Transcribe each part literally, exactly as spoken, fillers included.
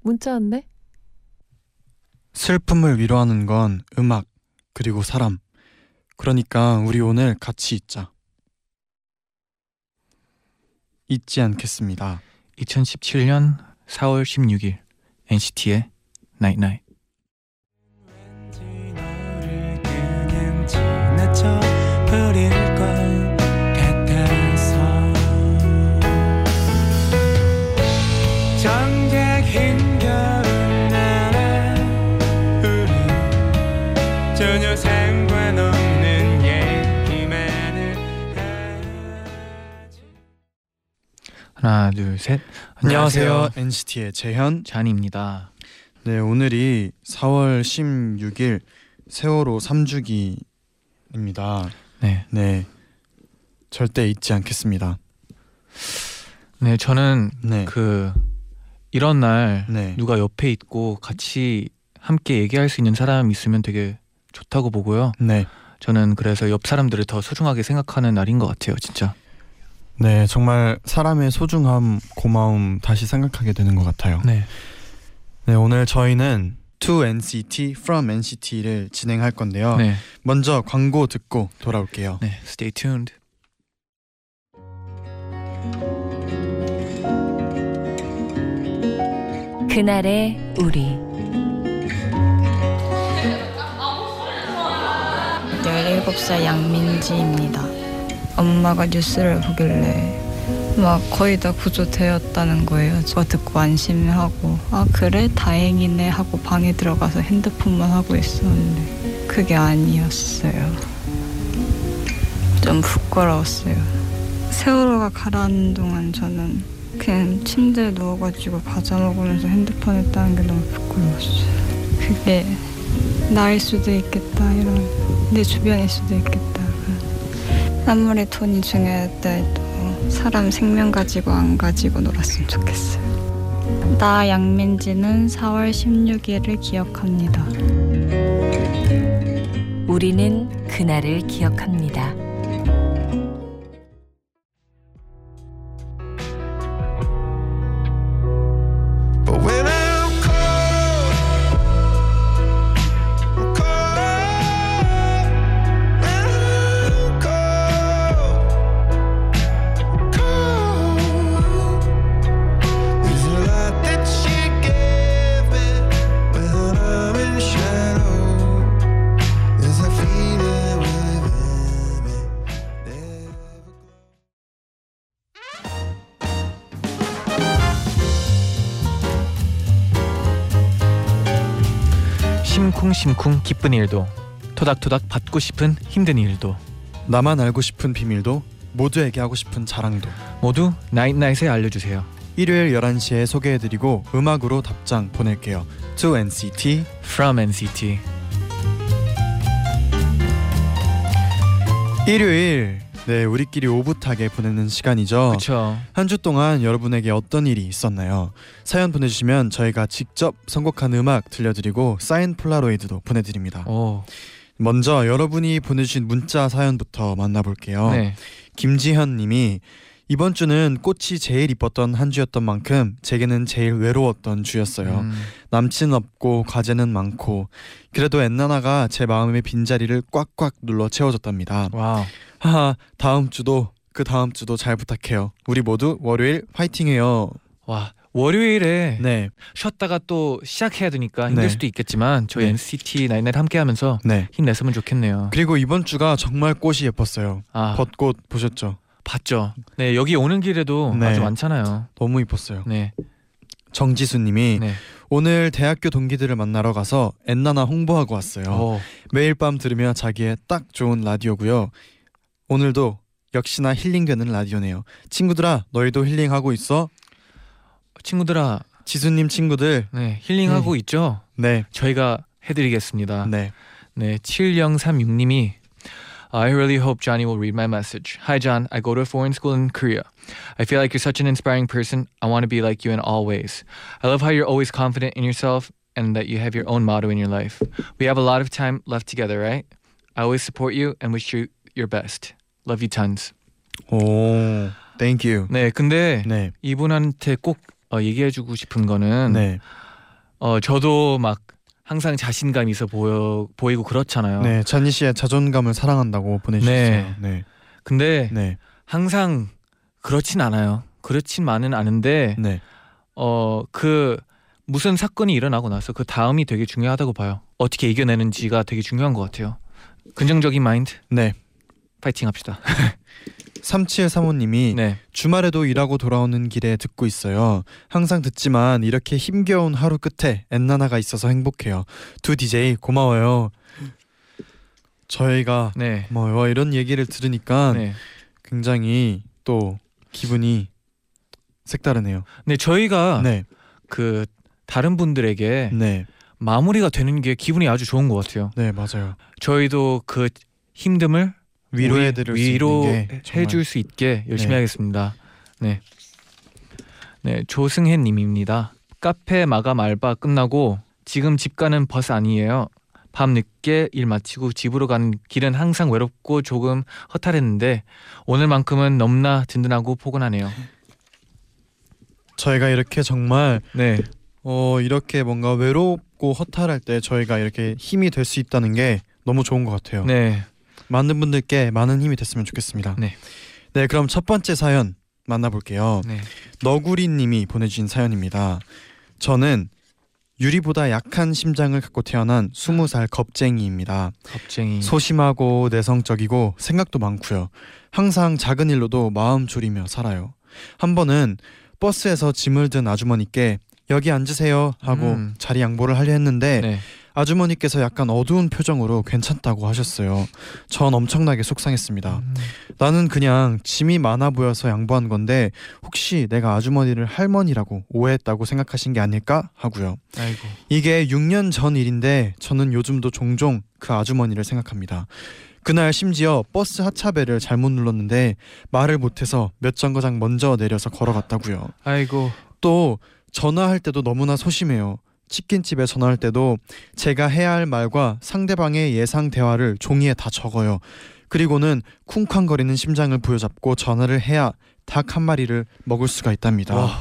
문자 왔네. 슬픔을 위로하는 건 음악 그리고 사람. 그러니까 우리 오늘 같이 있자. 잊지 않겠습니다. 이천십칠년 사월 십육일 엔시티의 Night Night. 하나 둘 셋. 안녕하세요. 엔시티의 재현, 잔입니다. 네, 오늘이 사월 십육일 세월호 삼주기입니다. 네, 네, 절대 잊지 않겠습니다. 네, 저는 네. 그 이런 날 네. 누가 옆에 있고 같이 함께 얘기할 수 있는 사람이 있으면 되게 좋다고 보고요. 네, 저는 그래서 옆 사람들을 더 소중하게 생각하는 날인 것 같아요, 진짜. 네, 정말 사람의 소중함, 고마움 다시 생각하게 되는 것 같아요. 네, 네, 오늘 저희는 To 엔시티, From 엔시티를 진행할 건데요. 네. 먼저 광고 듣고 돌아올게요. 네, Stay tuned. 그날의 우리 열일곱살 양민지입니다. 엄마가 뉴스를 보길래 막 거의 다 구조되었다는 거예요. 그거 듣고 안심하고 아 그래? 다행이네 하고 방에 들어가서 핸드폰만 하고 있었는데 그게 아니었어요. 좀 부끄러웠어요. 세월호가 가라앉는 동안 저는 그냥 침대에 누워가지고 과자 먹으면서 핸드폰 했다는 게 너무 부끄러웠어요. 그게 나일 수도 있겠다, 이런 내 주변일 수도 있겠다. 아무리 돈이 중요했다 해도 사람 생명 가지고 안 가지고 놀았으면 좋겠어요. 나 양민지는 사월 십육일을 기억합니다. 우리는 그날을 기억합니다. 심쿵 기쁜 일도, 토닥토닥 받고 싶은 힘든 일도, 나만 알고 싶은 비밀도, 모두에게 하고 싶은 자랑도 모두 나잇나잇에 알려주세요. 일요일 열한 시에 소개해드리고 음악으로 답장 보낼게요. To 엔시티, From 엔시티. 일요일, 네, 우리끼리 오붓하게 보내는 시간이죠. 그렇죠. 한 주 동안 여러분에게 어떤 일이 있었나요? 사연 보내주시면 저희가 직접 선곡한 음악 들려드리고 사인 폴라로이드도 보내드립니다. 오. 먼저 여러분이 보내주신 문자 사연부터 만나볼게요. 네. 김지현 님이 이번 주는 꽃이 제일 이뻤던 한 주였던 만큼 제게는 제일 외로웠던 주였어요. 음. 남친 없고 과제는 많고 그래도 엔나나가 제 마음의 빈자리를 꽉꽉 눌러 채워줬답니다. 와우. 하하, 다음 주도 그 다음 주도 잘 부탁해요. 우리 모두 월요일 파이팅해요. 와, 월요일에 네. 쉬었다가 또 시작해야 되니까 힘들 네. 수도 있겠지만 저희 네. 엔시티 나잇나잇 함께하면서 네. 힘내서면 좋겠네요. 그리고 이번 주가 정말 꽃이 예뻤어요. 아. 벚꽃 보셨죠? 봤죠. 네, 여기 오는 길에도 네. 아주 많잖아요. 너무 예뻤어요. 네. 정지수님이 네. 오늘 대학교 동기들을 만나러 가서 엔나나 홍보하고 왔어요. 오. 매일 밤 들으며 자기의 딱 좋은 라디오고요. 오늘도 역시나 힐링되는 라디오네요. 친구들아, 너희도 힐링하고 있어? 친구들아, 지수님 친구들 네, 힐링하고 네. 있죠? 네. 저희가 해드리겠습니다. 네. 네, 칠공삼육님이 I really hope Johnny will read my message. Hi John, I go to a foreign school in Korea. I feel like you're such an inspiring person. I want to be like you in all ways. I love how you're always confident in yourself and that you have your own motto in your life. We have a lot of time left together, right? I always support you and wish you your best. Love you tons. 오, thank you. 네, 근데 네. 이분한테 꼭 어, 얘기해주고 싶은 거는 네. 어, 저도 막 항상 자신감 있어 보여, 보이고 그렇잖아요. 네, 자니 씨의 자존감을 사랑한다고 보내주셨어요. 네. 네. 근데 네. 항상 그렇진 않아요. 그렇진만은 않은데 네. 어, 그 무슨 사건이 일어나고 나서 그 다음이 되게 중요하다고 봐요. 어떻게 이겨내는지가 되게 중요한 것 같아요. 긍정적인 마인드. 네. 파이팅 합시다. 삼칠삼오님이 네. 주말에도 일하고 돌아오는 길에 듣고 있어요. 항상 듣지만 이렇게 힘겨운 하루 끝에 엔나나가 있어서 행복해요. 두 디제이 고마워요. 저희가 네. 뭐 이런 얘기를 들으니까 네. 굉장히 또 기분이 색다르네요. 네, 저희가 네. 그 다른 분들에게 네. 마무리가 되는 게 기분이 아주 좋은 것 같아요. 네, 맞아요. 저희도 그 힘듦을 위로해드릴 위로 수 있는 게 해줄 수 있게 열심히 네. 하겠습니다. 네, 네 조승혜님입니다. 카페 마감 알바 끝나고 지금 집 가는 버스 아니에요. 밤 늦게 일 마치고 집으로 가는 길은 항상 외롭고 조금 허탈했는데 오늘만큼은 너무나 든든하고 포근하네요. 저희가 이렇게 정말 네. 어, 이렇게 뭔가 외롭고 허탈할 때 저희가 이렇게 힘이 될 수 있다는 게 너무 좋은 것 같아요. 네. 많은 분들께 많은 힘이 됐으면 좋겠습니다. 네, 네 그럼 첫 번째 사연 만나볼게요. 네. 너구리님이 보내주신 사연입니다. 저는 유리보다 약한 심장을 갖고 태어난 스무 살 겁쟁이입니다. 겁쟁이. 소심하고 내성적이고 생각도 많고요. 항상 작은 일로도 마음 졸이며 살아요. 한 번은 버스에서 짐을 든 아주머니께 여기 앉으세요 하고 음. 자리 양보를 하려 했는데 네. 아주머니께서 약간 어두운 표정으로 괜찮다고 하셨어요. 전 엄청나게 속상했습니다. 음. 나는 그냥 짐이 많아 보여서 양보한 건데 혹시 내가 아주머니를 할머니라고 오해했다고 생각하신 게 아닐까 하고요. 아이고. 이게 육 년 전 일인데 저는 요즘도 종종 그 아주머니를 생각합니다. 그날 심지어 버스 하차벨을 잘못 눌렀는데 말을 못해서 몇 정거장 먼저 내려서 걸어갔다고요. 아이고. 또 전화할 때도 너무나 소심해요. 치킨집에 전화할 때도 제가 해야 할 말과 상대방의 예상 대화를 종이에 다 적어요. 그리고는 쿵쾅거리는 심장을 부여잡고 전화를 해야 닭 한 마리를 먹을 수가 있답니다. 와.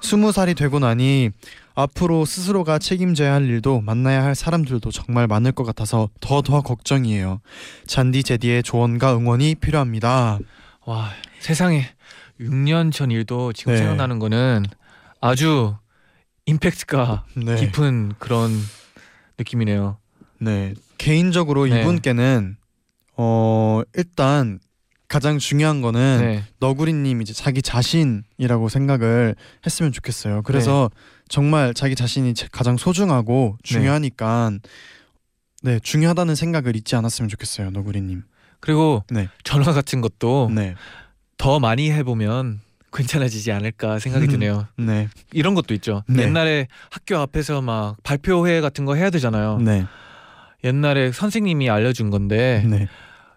스무 살이 되고 나니 앞으로 스스로가 책임져야 할 일도 만나야 할 사람들도 정말 많을 것 같아서 더더 걱정이에요. 잔디 제디의 조언과 응원이 필요합니다. 와 세상에 육 년 전 일도 지금 네. 생각나는 거는 아주 임팩트가 네. 깊은 그런 느낌이네요. 네, 개인적으로 네. 이분께는 어 일단 가장 중요한 거는 네. 너구리님 이제 자기 자신이라고 생각을 했으면 좋겠어요. 그래서 네. 정말 자기 자신이 가장 소중하고 중요하니까 네. 네 중요하다는 생각을 잊지 않았으면 좋겠어요, 너구리님. 그리고 네. 전화 같은 것도 네. 더 많이 해보면 괜찮아지지 않을까 생각이 드네요. 네. 이런 것도 있죠. 네. 옛날에 학교 앞에서 막 발표회 같은 거 해야 되잖아요. 네. 옛날에 선생님이 알려준 건데 네.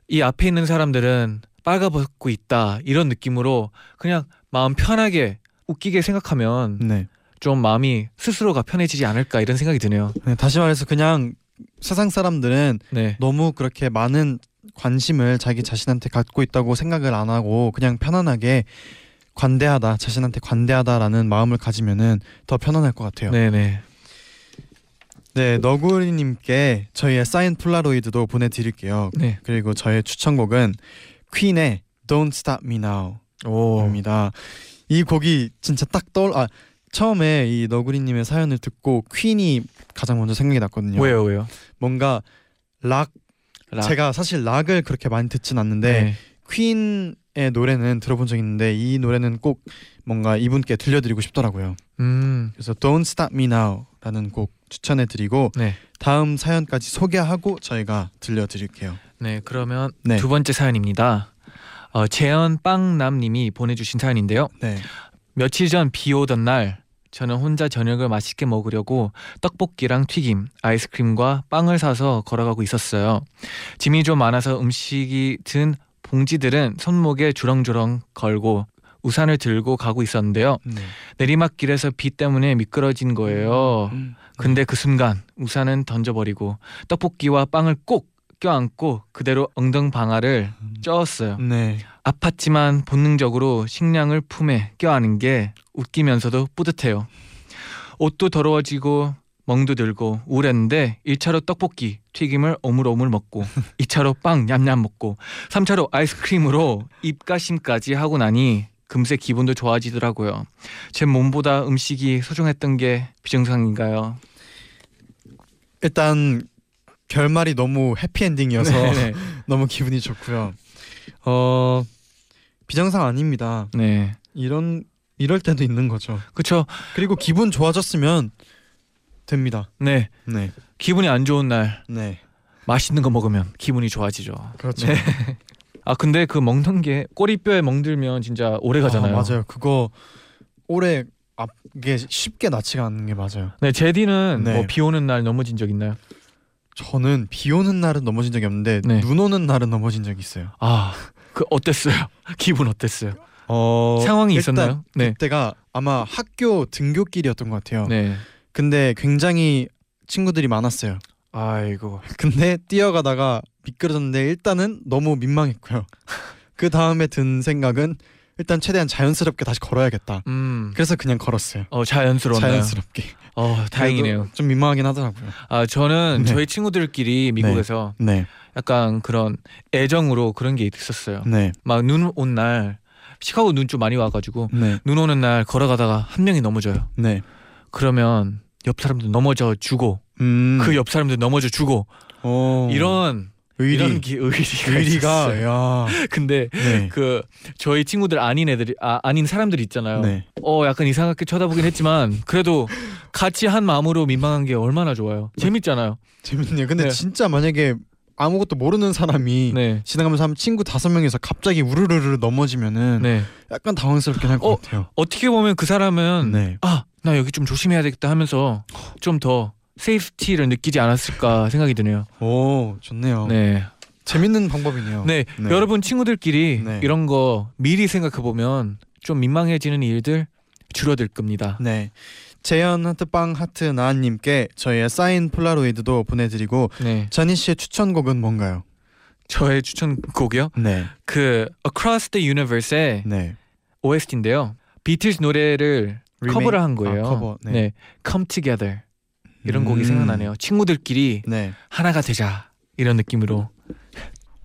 이 앞에 있는 사람들은 빨가벗고 있다 이런 느낌으로 그냥 마음 편하게 웃기게 생각하면 네. 좀 마음이 스스로가 편해지지 않을까 이런 생각이 드네요. 네, 다시 말해서 그냥 세상 사람들은 네. 너무 그렇게 많은 관심을 자기 자신한테 갖고 있다고 생각을 안 하고 그냥 편안하게 관대하다, 자신한테 관대하다라는 마음을 가지면은 더 편안할 것 같아요. 네네. 네, 너구리님께 저희의 사인 폴라로이드도 보내드릴게요. 네. 그리고 저의 추천곡은 퀸의 Don't Stop Me Now 입니다. 이 곡이 진짜 딱 떠올... 아, 처음에 이 너구리님의 사연을 듣고 퀸이 가장 먼저 생각이 났거든요. 왜요? 왜요? 뭔가 락... 락. 제가 사실 락을 그렇게 많이 듣진 않는데 네. 퀸... 의 노래는 들어본 적 있는데 이 노래는 꼭 뭔가 이분께 들려드리고 싶더라고요. 음. 그래서 Don't Stop Me Now라는 곡 추천해드리고 네. 다음 사연까지 소개하고 저희가 들려드릴게요. 네, 그러면 네. 두 번째 사연입니다. 어, 재현 빵남님이 보내주신 사연인데요. 네. 며칠 전 비 오던 날 저는 혼자 저녁을 맛있게 먹으려고 떡볶이랑 튀김, 아이스크림과 빵을 사서 걸어가고 있었어요. 짐이 좀 많아서 음식이 든 봉지들은 손목에 주렁주렁 걸고 우산을 들고 가고 있었는데요. 네. 내리막길에서 비 때문에 미끄러진 거예요. 음, 음. 근데 그 순간 우산은 던져버리고 떡볶이와 빵을 꼭 껴안고 그대로 엉덩방아를 음. 쪄었어요. 네. 아팠지만 본능적으로 식량을 품에 껴안은 게 웃기면서도 뿌듯해요. 옷도 더러워지고 멍도 들고 우울했는데 일 차로 떡볶이, 튀김을 오물오물 먹고 이 차로 빵 냠냠 먹고 삼 차로 아이스크림으로 입가심까지 하고 나니 금세 기분도 좋아지더라고요. 제 몸보다 음식이 소중했던 게 비정상인가요? 일단 결말이 너무 해피엔딩이어서 너무 기분이 좋고요. 어, 비정상 아닙니다. 네. 이런, 이럴 때도 있는 거죠. 그렇죠. 그리고 기분 좋아졌으면 됩니다. 네. 네. 기분이 안 좋은 날 네. 맛있는 거 먹으면 기분이 좋아지죠. 그렇죠. 네. 아 근데 그 먹는 게 꼬리뼈에 멍들면 진짜 오래 가잖아요. 아, 맞아요. 그거 오래 아, 이게 쉽게 낫지가 않는 게 맞아요. 네, 제디는 네. 뭐 비 오는 날 넘어진 적 있나요? 저는 비 오는 날은 넘어진 적이 없는데 네. 눈 오는 날은 넘어진 적이 있어요. 아, 그 어땠어요? 기분 어땠어요? 어, 상황이 일단 있었나요? 네. 그때가 아마 학교 등교길이었던 것 같아요. 네. 근데 굉장히 친구들이 많았어요. 아이고. 근데 뛰어가다가 미끄러졌는데 일단은 너무 민망했고요. 그 다음에 든 생각은 일단 최대한 자연스럽게 다시 걸어야겠다. 음. 그래서 그냥 걸었어요. 어, 자연스러웠나요? 자연스럽게. 어, 다행이네요. 좀 민망하긴 하더라고요. 아, 저는 네. 저희 친구들끼리 미국에서 네. 네. 약간 그런 애정으로 그런 게 있었어요. 네. 막 눈 온 날 시카고 눈 좀 많이 와가지고 네. 눈 오는 날 걸어가다가 한 명이 넘어져요. 네. 그러면 옆 사람도 넘어져 주고 음. 그 옆 사람도 넘어져 주고 오. 이런 의리. 이런 기, 의리가, 의리가 있었어요. 근데 네. 그 저희 친구들 아닌 애들이 아, 아닌 사람들이 있잖아요. 네. 어 약간 이상하게 쳐다보긴 했지만 그래도 같이 한 마음으로 민망한 게 얼마나 좋아요. 재밌잖아요. 재밌네요. 근데 네. 진짜 만약에 아무것도 모르는 사람이 네. 지나가면서 한 친구 다섯 명에서 갑자기 우르르르 넘어지면은 네. 약간 당황스럽긴 할 것 어, 같아요. 어떻게 보면 그 사람은 네. 아, 나 여기 좀 조심해야 되겠다 하면서 좀 더 세이프티를 느끼지 않았을까 생각이 드네요. 오, 좋네요. 네, 재밌는 방법이네요. 네, 네. 여러분 친구들끼리 네. 이런 거 미리 생각해보면 좀 민망해지는 일들 줄어들 겁니다. 네. 재현 하트빵 하트나님께 저희의 사인 폴라로이드도 보내드리고 네. 자니씨의 추천곡은 뭔가요? 저의 추천곡이요? 네. 그 Across the Universe의 네. 오에스티인데요. 비틀즈 노래를 리메이크? 커버를 한 거예요. 아, 커버. 네. 네. Come Together 이런 음. 곡이 생각나네요. 친구들끼리 네. 하나가 되자 이런 느낌으로.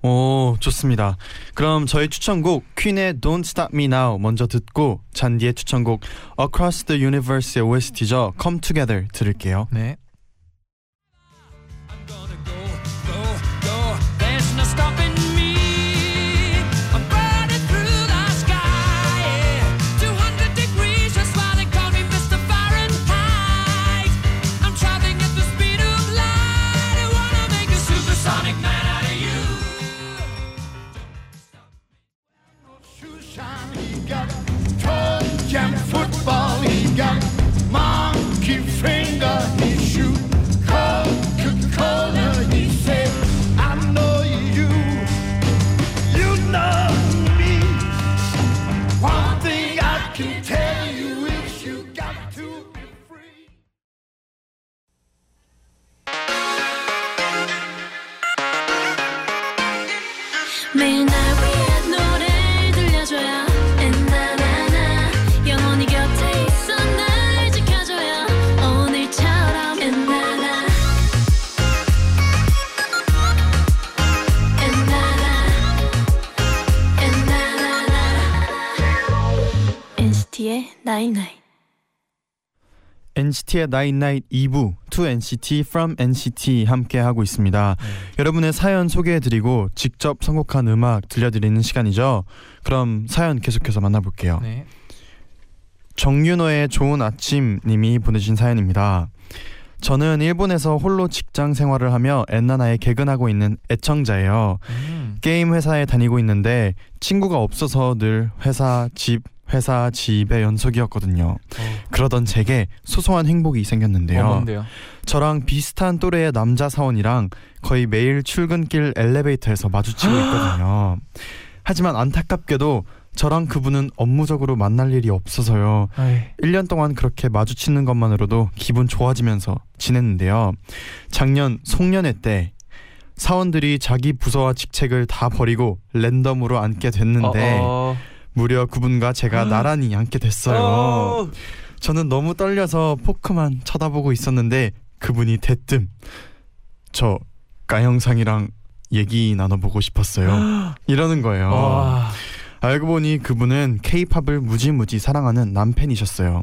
오, 좋습니다. 그럼 저희 추천곡 퀸의 Don't Stop Me Now 먼저 듣고 잔디의 추천곡 Across the Universe의 오에스티죠. Come Together 들을게요. 네. 엔시티의 나잇나잇 이 부 To 엔시티 From 엔시티 함께하고 있습니다. 네. 여러분의 사연 소개해드리고 직접 선곡한 음악 들려드리는 시간이죠. 그럼 사연 계속해서 만나볼게요. 네. 정윤호의 좋은 아침 님이 보내주신 사연입니다. 저는 일본에서 홀로 직장 생활을 하며 엔나나에 개근하고 있는 애청자예요. 음. 게임 회사에 다니고 있는데 친구가 없어서 늘 회사, 집, 회사, 집의 연속이었거든요. 어. 그러던 제게 소소한 행복이 생겼는데요. 어머인데요. 저랑 비슷한 또래의 남자 사원이랑 거의 매일 출근길 엘리베이터에서 마주치고 있거든요. 하지만 안타깝게도 저랑 그분은 업무적으로 만날 일이 없어서요. 아이. 일 년 동안 그렇게 마주치는 것만으로도 기분 좋아지면서 지냈는데요. 작년 송년회 때 사원들이 자기 부서와 직책을 다 버리고 랜덤으로 앉게 됐는데 어어. 무려 그분과 제가 나란히 앉게 됐어요. 어어. 저는 너무 떨려서 포크만 쳐다보고 있었는데 그분이 대뜸 저 까형상이랑 얘기 나눠보고 싶었어요 이러는 거예요. 와. 알고 보니 그분은 K-팝을 무지무지 사랑하는 남팬이셨어요.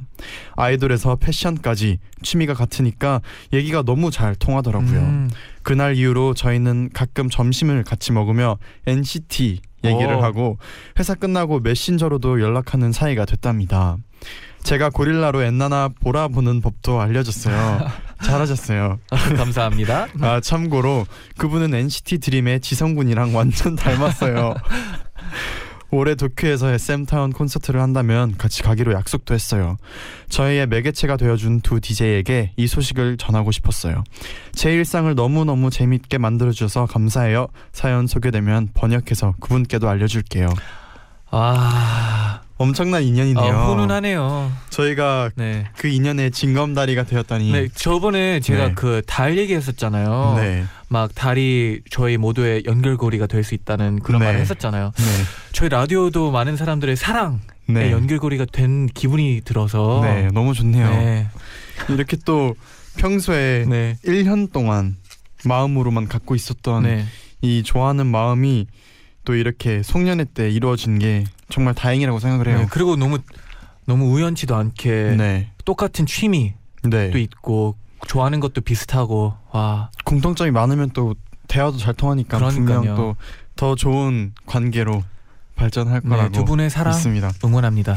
아이돌에서 패션까지 취미가 같으니까 얘기가 너무 잘 통하더라고요. 음. 그날 이후로 저희는 가끔 점심을 같이 먹으며 엔시티 얘기를 오. 하고 회사 끝나고 메신저로도 연락하는 사이가 됐답니다. 제가 고릴라로 엔나나 보라 보는 법도 알려줬어요. 잘하셨어요. 감사합니다. 아, 참고로 그분은 엔시티 드림의 지성군이랑 완전 닮았어요. 올해 도쿄에서 에스엠타운 콘서트를 한다면 같이 가기로 약속도 했어요. 저희의 매개체가 되어준 두 디제이에게 이 소식을 전하고 싶었어요. 제 일상을 너무너무 재밌게 만들어주셔서 감사해요. 사연 소개되면 번역해서 그분께도 알려줄게요. 아... 엄청난 인연이네요. 어, 훈훈하네요. 저희가 네. 그 인연의 징검다리가 되었다니. 네, 저번에 제가 네. 그 달 얘기했었잖아요. 네. 막 달이 저희 모두의 연결고리가 될 수 있다는 그런 네. 말을 했었잖아요. 네. 저희 라디오도 많은 사람들의 사랑의 네. 연결고리가 된 기분이 들어서 네, 너무 좋네요. 네. 이렇게 또 평소에 네. 일 년 동안 마음으로만 갖고 있었던 네. 이 좋아하는 마음이 또 이렇게 송년회 때 이루어진 게 정말 다행이라고 생각을 해요. 네, 그리고 너무 너무 우연치도 않게 네. 똑같은 취미도 네. 있고 좋아하는 것도 비슷하고 와 공통점이 많으면 또 대화도 잘 통하니까 그러니까요. 분명 또 더 좋은 관계로 발전할 네, 거라고 두 분의 사랑 믿습니다. 응원합니다.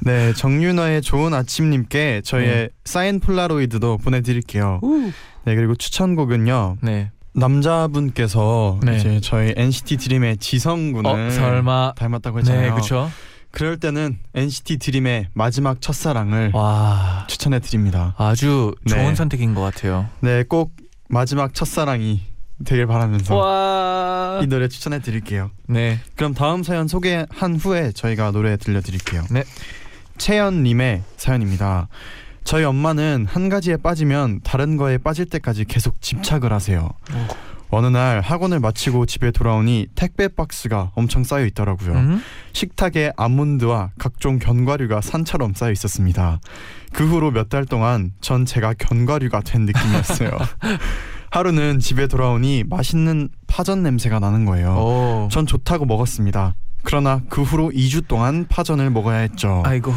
네, 정윤아의 좋은 아침님께 저희의 네. 사인 폴라로이드도 보내드릴게요. 우. 네, 그리고 추천곡은요. 네. 남자분께서 네. 이제 저희 엔시티 드림의 지성군을 어, 설마 닮았다고 했잖아요. 네, 그렇죠. 그럴 때는 엔시티 드림의 마지막 첫사랑을 와, 추천해 드립니다. 아주 네. 좋은 선택인 것 같아요. 네, 꼭 마지막 첫사랑이 되길 바라면서 와~ 이 노래 추천해 드릴게요. 네, 그럼 다음 사연 소개한 후에 저희가 노래 들려드릴게요. 네, 채연님의 사연입니다. 저희 엄마는 한 가지에 빠지면 다른 거에 빠질 때까지 계속 집착을 하세요. 어느 날 학원을 마치고 집에 돌아오니 택배 박스가 엄청 쌓여 있더라고요. 음? 식탁에 아몬드와 각종 견과류가 산처럼 쌓여 있었습니다. 그 후로 몇 달 동안 전 제가 견과류가 된 느낌이었어요. 하루는 집에 돌아오니 맛있는 파전 냄새가 나는 거예요. 오. 전 좋다고 먹었습니다. 그러나 그 후로 이 주 동안 파전을 먹어야 했죠. 아이고.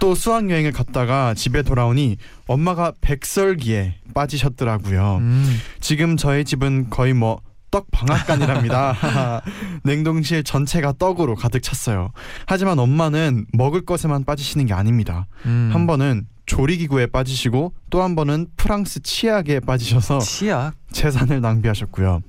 또 수학여행을 갔다가 집에 돌아오니 엄마가 백설기에 빠지셨더라고요. 음. 지금 저희 집은 거의 뭐 떡방앗간이랍니다. 냉동실 전체가 떡으로 가득 찼어요. 하지만 엄마는 먹을 것에만 빠지시는 게 아닙니다. 음. 한 번은 조리기구에 빠지시고 또 한 번은 프랑스 치약에 빠지셔서 치약? 재산을 낭비하셨고요.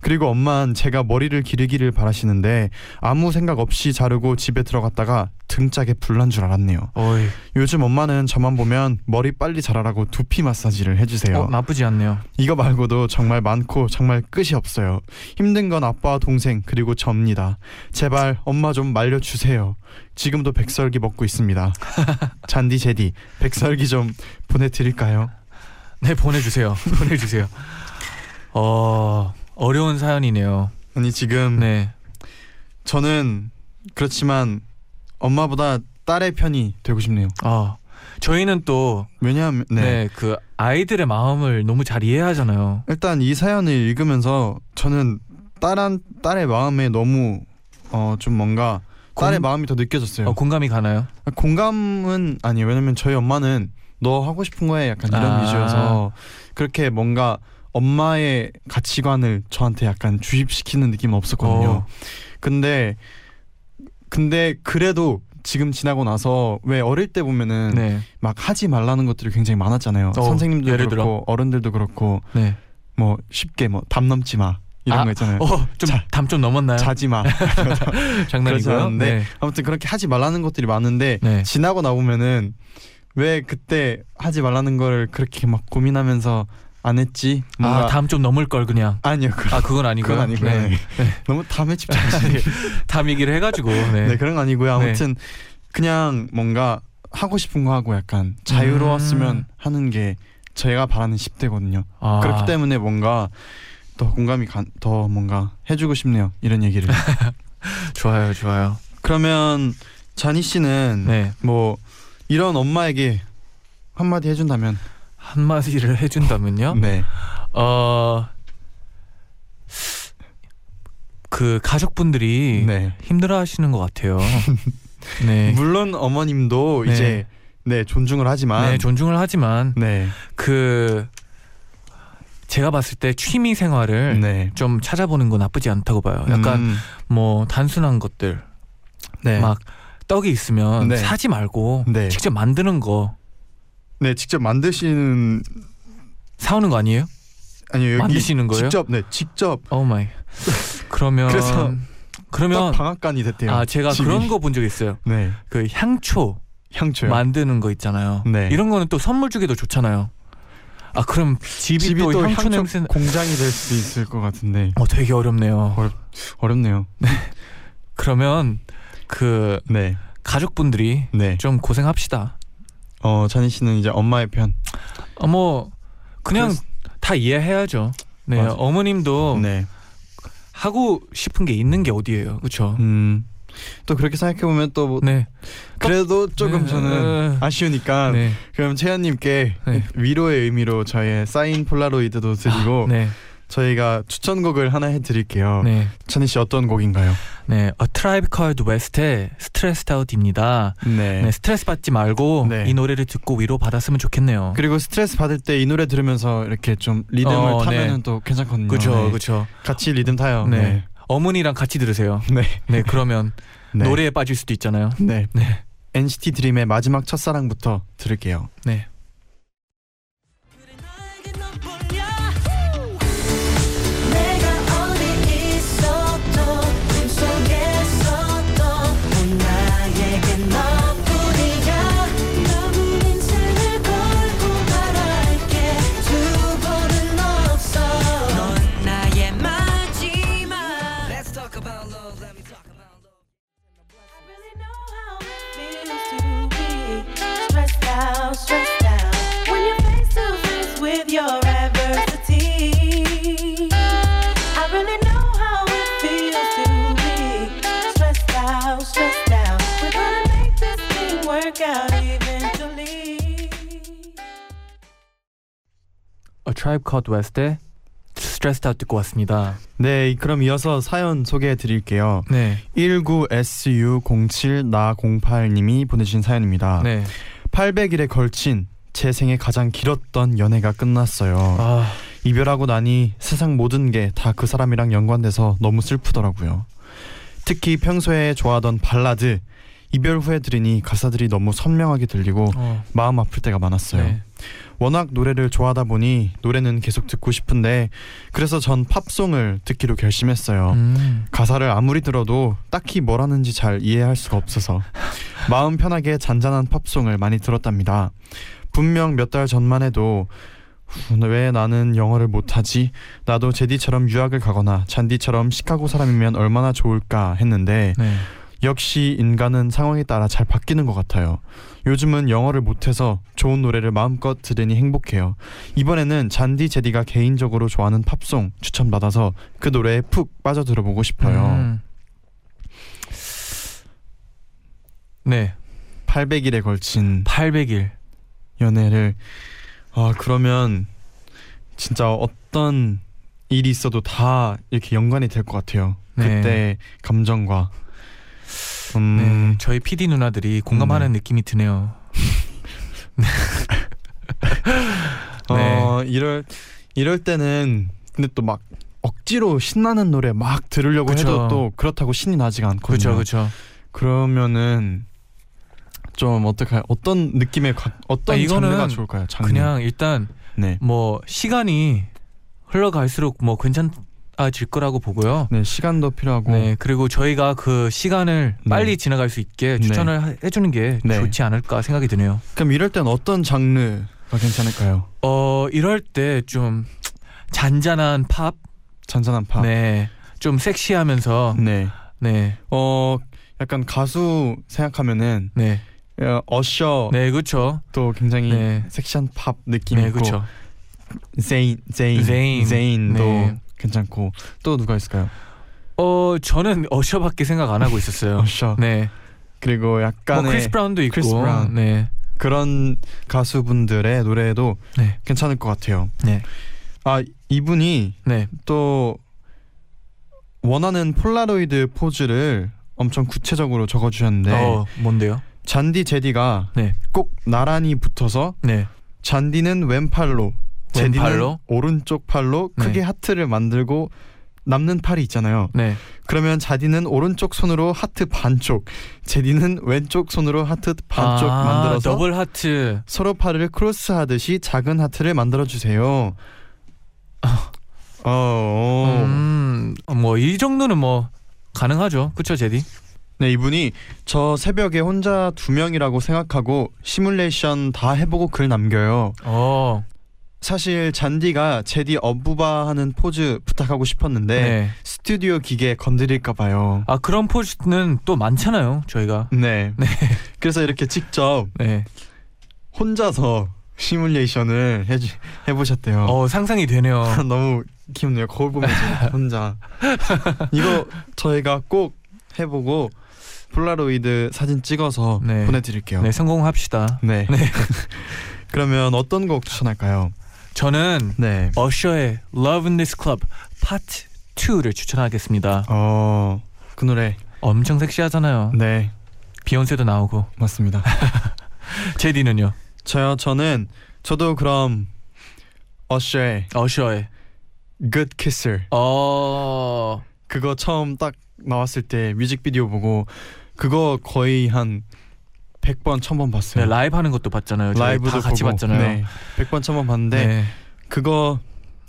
그리고 엄마는 제가 머리를 기르기를 바라시는데 아무 생각 없이 자르고 집에 들어갔다가 등짝에 불난 줄 알았네요. 어이. 요즘 엄마는 저만 보면 머리 빨리 자라라고 두피 마사지를 해주세요. 어, 나쁘지 않네요. 이거 말고도 정말 많고 정말 끝이 없어요. 힘든 건 아빠와 동생 그리고 접니다. 제발 엄마 좀 말려주세요. 지금도 백설기 먹고 있습니다. 잔디 제디 백설기 좀 보내드릴까요? 네, 보내주세요. 보내주세요. 어, 어려운 사연이네요. 아니 지금 네. 저는 그렇지만 엄마보다 딸의 편이 되고 싶네요. 어, 저희는 또 왜냐하면 네. 네, 그 아이들의 마음을 너무 잘 이해하잖아요. 일단 이 사연을 읽으면서 저는 딸한, 딸의 마음에 너무 어, 좀 뭔가 공, 딸의 마음이 더 느껴졌어요. 어, 공감이 가나요? 공감은 아니에요. 왜냐면 저희 엄마는 너 하고 싶은 거에 약간 이런 아~ 위주여서 그렇게 뭔가 엄마의 가치관을 저한테 약간 주입시키는 느낌은 없었거든요. 어. 근데 근데 그래도 지금 지나고 나서 왜 어릴 때 보면은 네. 막 하지 말라는 것들이 굉장히 많았잖아요. 어, 선생님도 그렇고 들어. 어른들도 그렇고 네. 뭐 쉽게 뭐 담 넘지 마 이런 아, 거 있잖아요. 어, 좀 담 좀 넘었나요? 자지 마. 장난이고요. 네. 아무튼 그렇게 하지 말라는 것들이 많은데 네. 지나고 나보면은 왜 그때 하지 말라는 거를 그렇게 막 고민하면서 안 했지? 아 담 좀 넘을 걸 그냥. 아니요. 그럼, 아 그건 아니고요. 그건 아니고요. 네. 네. 네. 너무 담에 집착하시네. 담 얘기를 해가지고. 네. 네 그런 거 아니고요. 아무튼 네. 그냥 뭔가 하고 싶은 거 하고 약간 자유로웠으면 음. 하는 게 제가 바라는 십 대거든요. 아. 그렇기 때문에 뭔가 더 공감이 가, 더 뭔가 해주고 싶네요. 이런 얘기를. 좋아요, 좋아요. 그러면 자니 씨는 네. 뭐 이런 엄마에게 한마디 해준다면. 한마디를 해준다면요? 네. 어, 그 가족분들이 네. 힘들어하시는 것 같아요. 네. 물론 어머님도 네. 이제 네 존중을 하지만. 네 존중을 하지만. 네. 그 제가 봤을 때 취미 생활을 네. 좀 찾아보는 건 나쁘지 않다고 봐요. 약간 음. 뭐 단순한 것들. 네. 막 떡이 있으면 네. 사지 말고 네. 직접 만드는 거. 네, 직접 만드시는 사오는 거 아니에요? 아니요, 여기 만드시는 거예요? 직접, 네, 직접. 오 마이. 그러면 그래서 그러면 방앗간이 됐대요. 아, 제가 집이. 그런 거 본 적 있어요. 네, 그 향초, 향초 만드는 거 있잖아요. 네, 이런 거는 또 선물 주기도 좋잖아요. 아, 그럼 집이, 집이 또, 또 향초, 향초 냄새 공장이 될 수도 있을 것 같은데. 어, 되게 어렵네요. 어렵, 어렵네요. 네. 그러면 그 네. 가족분들이 네. 좀 고생합시다. 어 자니 씨는 이제 엄마의 편. 어 뭐 그냥 그래서... 다 이해해야죠. 네 맞아. 어머님도 네. 하고 싶은 게 있는 게 어디예요, 그렇죠? 음. 또 그렇게 생각해 보면 또 뭐 네. 그래도 또... 조금 네. 저는 아쉬우니까 네. 그럼 채연님께 네. 위로의 의미로 저희의 사인 폴라로이드도 드리고 아, 네. 저희가 추천곡을 하나 해드릴게요. 네. 찬희 씨 어떤 곡인가요? 네, A Tribe Called West의 Stressed Out입니다. 네. 네, 스트레스 받지 말고 네. 이 노래를 듣고 위로 받았으면 좋겠네요. 그리고 스트레스 받을 때 이 노래 들으면서 이렇게 좀 리듬을 어, 타면은 네. 또 괜찮거든요. 그렇죠, 네. 그렇죠. 같이 리듬 타요. 네. 네. 어머니랑 같이 들으세요. 네. 네, 그러면 네. 노래에 빠질 수도 있잖아요. 네. 네. 엔시티 드림의 마지막 첫사랑부터 들을게요. 네. Tribe Called West의 Stressed Out 듣고 왔습니다. 네, 그럼 이어서 사연 소개해드릴게요. 네. 일구에스유 공칠나공팔님이 보내주신 사연입니다. 네. 팔백 일에 걸친 제 생에 가장 길었던 연애가 끝났어요. 아. 이별하고 나니 세상 모든 게 다 그 사람이랑 연관돼서 너무 슬프더라고요. 특히 평소에 좋아하던 발라드 이별 후에 들으니 가사들이 너무 선명하게 들리고 어. 마음 아플 때가 많았어요. 네. 워낙 노래를 좋아하다 보니 노래는 계속 듣고 싶은데 그래서 전 팝송을 듣기로 결심했어요. 음. 가사를 아무리 들어도 딱히 뭐라는지 잘 이해할 수가 없어서 마음 편하게 잔잔한 팝송을 많이 들었답니다. 분명 몇 달 전만 해도 왜 나는 영어를 못하지? 나도 제디처럼 유학을 가거나 잔디처럼 시카고 사람이면 얼마나 좋을까 했는데 네. 역시 인간은 상황에 따라 잘 바뀌는 것 같아요. 요즘은 영어를 못해서 좋은 노래를 마음껏 들으니 행복해요. 이번에는 잔디 제디가 개인적으로 좋아하는 팝송 추천받아서 그 노래에 푹 빠져들어보고 싶어요. 음. 네. 팔백 일에 걸친 팔백 일 연애를 아 그러면 진짜 어떤 일이 있어도 다 이렇게 연관이 될 것 같아요. 네. 그때 감정과 음... 네, 저희 피디 누나들이 공감하는 음... 느낌이 드네요. 네. 어, 이럴 이럴 때는 근데 또 막 억지로 신나는 노래 막 들으려고 그쵸. 해도 또 그렇다고 신이 나지가 않거든요. 그렇죠, 그렇죠. 그러면은 좀 어떡해 어떤 느낌의 가, 어떤 아, 장르가 좋을까요? 장르. 그냥 일단 네. 뭐 시간이 흘러갈수록 뭐 괜찮. 나아질 거라고 보고요. 네, 시간도 필요하고. 네, 그리고 저희가 그 시간을 네. 빨리 지나갈 수 있게 추천을 네. 해주는 게 네. 좋지 않을까 생각이 드네요. 그럼 이럴 땐 어떤 장르가 괜찮을까요? 어, 이럴 때 좀 잔잔한 팝, 잔잔한 팝. 네, 좀 섹시하면서. 네, 네. 어, 약간 가수 생각하면은. 네. 어셔. 네, 그렇죠. 또 굉장히 네. 섹시한 팝 느낌 네, 있고. 그쵸. Zayn, Zayn, Zayn, Zayn도 네. 괜찮고. 또 누가 있을까요? 어, 저는 어셔밖에 생각 안 하고 있었어요. 어셔. 네. 그리고 약간의 뭐 크리스 브라운도 있고. 크리스 브라운. 네. 그런 가수분들의 노래도 네. 괜찮을 것 같아요. 네. 아, 이분이 네. 또 원하는 폴라로이드 포즈를 엄청 구체적으로 적어주셨는데. 어, 뭔데요? 잔디 제디가 네. 꼭 나란히 붙어서 네. 잔디는 왼팔로, 제디는 왼팔로? 오른쪽 팔로 네. 크게 하트를 만들고 남는 팔이 있잖아요. 네. 그러면 잔디는 오른쪽 손으로 하트 반쪽, 제디는 왼쪽 손으로 하트 반쪽 아, 만들어서 더블 하트. 서로 팔을 크로스하듯이 작은 하트를 만들어주세요. 어, 음, 뭐 이 정도는 뭐 가능하죠. 그쵸, 제디? 네, 이분이 저 새벽에 혼자 두 명이라고 생각하고 시뮬레이션 다 해보고 글 남겨요. 어. 사실 잔디가 제디 어부바 하는 포즈 부탁하고 싶었는데 네. 스튜디오 기계 건드릴까 봐요. 아, 그런 포즈는 또 많잖아요, 저희가. 네. 네. 그래서 이렇게 직접 네. 혼자서 시뮬레이션을 해 해보셨대요. 어, 상상이 되네요. 너무 귀엽네요. 거울 보면서 혼자. 이거 저희가 꼭 해보고 폴라로이드 사진 찍어서 네. 보내드릴게요. 네, 성공합시다. 네. 네. 그러면 어떤 곡 추천할까요? 저는 네. 어셔의 Love in This Club 파트 투를 추천하겠습니다. 어, 그 노래 엄청 섹시하잖아요. 네. 비욘세도 나오고. 맞습니다. 제디는요? 저요? 저는 저도 그럼 어셔의 어셔의 Good Kisser. 어, 그거 처음 딱 나왔을 때 뮤직비디오 보고 그거 거의 한 백 번, 천 번 봤어요. 네, 라이브 하는 것도 봤잖아요. 라이브도 다 같이 보고. 봤잖아요. 네, 백 번, 천 번 봤는데 네. 그거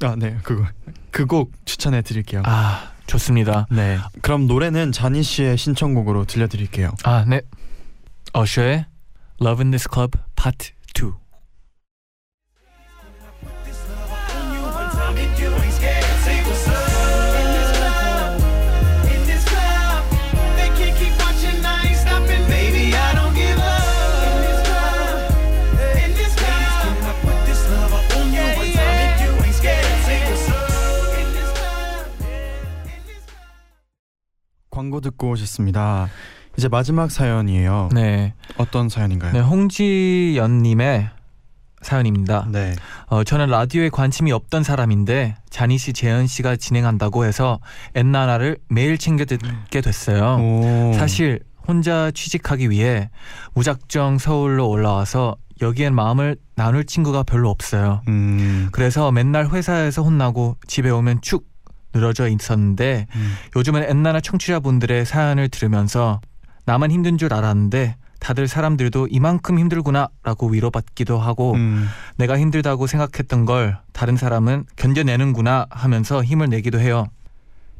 아, 네, 그거 그 곡 추천해 드릴게요. 아, 좋습니다. 네. 그럼 노래는 자니 씨의 신청곡으로 들려 드릴게요. 아, 네. 어셔의 Love in This Club Part 투. 광고 듣고 오셨습니다. 이제 마지막 사연이에요. 네. 어떤 사연인가요? 네, 홍지연님의 사연입니다. 네. 어, 저는 라디오에 관심이 없던 사람인데 자니 씨, 재현 씨가 진행한다고 해서 엔나나를 매일 챙겨 듣게 됐어요. 오. 사실 혼자 취직하기 위해 무작정 서울로 올라와서 여기엔 마음을 나눌 친구가 별로 없어요. 음. 그래서 맨날 회사에서 혼나고 집에 오면 축 늘어져 있었는데 음. 요즘은 엔나나 청취자분들의 사연을 들으면서 나만 힘든 줄 알았는데 다들 사람들도 이만큼 힘들구나 라고 위로받기도 하고 음. 내가 힘들다고 생각했던 걸 다른 사람은 견뎌내는구나 하면서 힘을 내기도 해요.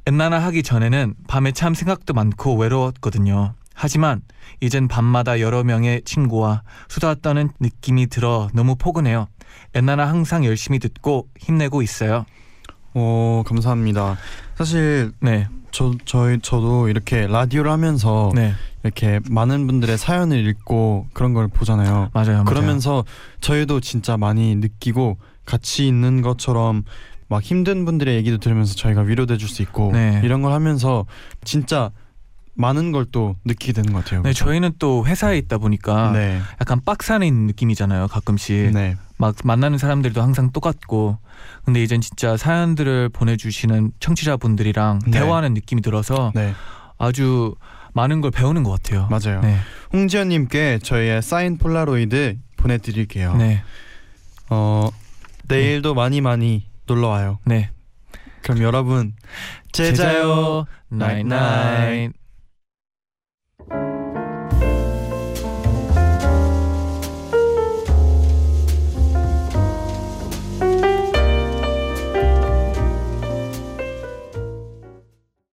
엔나나 하기 전에는 밤에 참 생각도 많고 외로웠거든요. 하지만 이젠 밤마다 여러 명의 친구와 수다 떠는 느낌이 들어 너무 포근해요. 엔나나 항상 열심히 듣고 힘내고 있어요. 오, 감사합니다. 사실 네. 저, 저희, 저도 이렇게 라디오를 하면서 네. 이렇게 많은 분들의 사연을 읽고 그런 걸 보잖아요. 맞아요. 그러면서 맞아요. 저희도 진짜 많이 느끼고 같이 있는 것처럼 막 힘든 분들의 얘기도 들으면서 저희가 위로돼 줄 수 있고 네. 이런 걸 하면서 진짜 많은 걸 또 느끼게 되는 것 같아요. 네, 그렇죠? 저희는 또 회사에 있다 보니까 네. 약간 박스 안에 있는 느낌이잖아요, 가끔씩. 네. 막 만나는 사람들도 항상 똑같고. 근데 이젠 진짜 사연들을 보내주시는 청취자분들이랑 네. 대화하는 느낌이 들어서 네. 아주 많은 걸 배우는 것 같아요. 맞아요. 네. 홍지연님께 저희의 사인 폴라로이드 보내드릴게요. 네. 어, 내일도 네. 많이 많이 놀러와요. 네. 그럼 여러분 제자요 나잇나잇.